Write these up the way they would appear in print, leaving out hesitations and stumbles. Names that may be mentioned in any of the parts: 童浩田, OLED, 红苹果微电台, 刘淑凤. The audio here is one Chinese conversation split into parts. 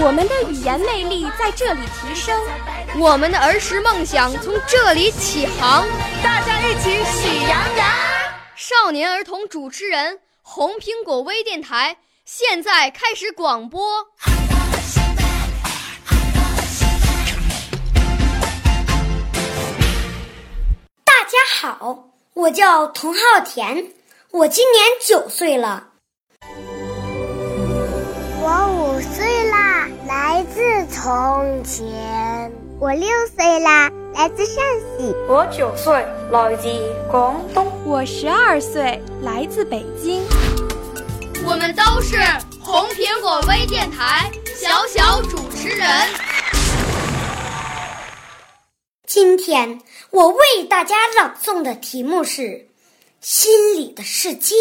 我们的语言魅力在这里提升，我们的儿时梦想从这里起航。大家一起喜羊羊。少年儿童主持人，红苹果微电台现在开始广播。大家好，我叫童浩田，我今年9岁了。我5岁啦，来自从前。我6岁啦，来自陕西。我9岁，来自广东。我12岁，来自北京。我们都是红苹果微电台小小主持人。今天我为大家朗诵的题目是《心理的世界》。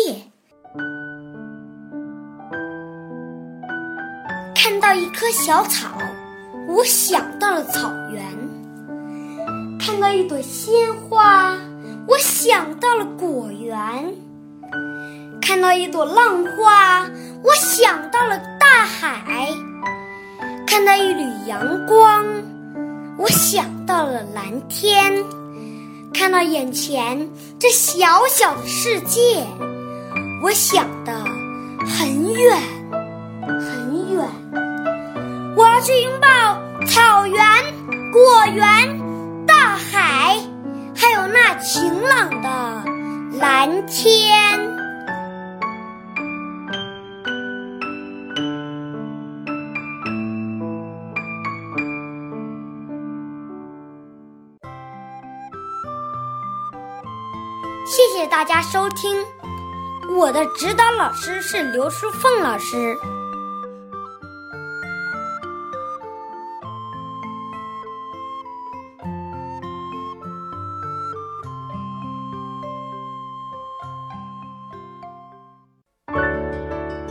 看到一棵小草，我想到了草原；看到一朵鲜花，我想到了果园。看到一朵浪花，我想到了大海；看到一缕阳光，我想到了蓝天；看到眼前这小小的世界，我想的很远很远。我要去拥抱草原、果园、大海，还有那晴朗的蓝天。谢谢大家收听，我的指导老师是刘淑凤老师。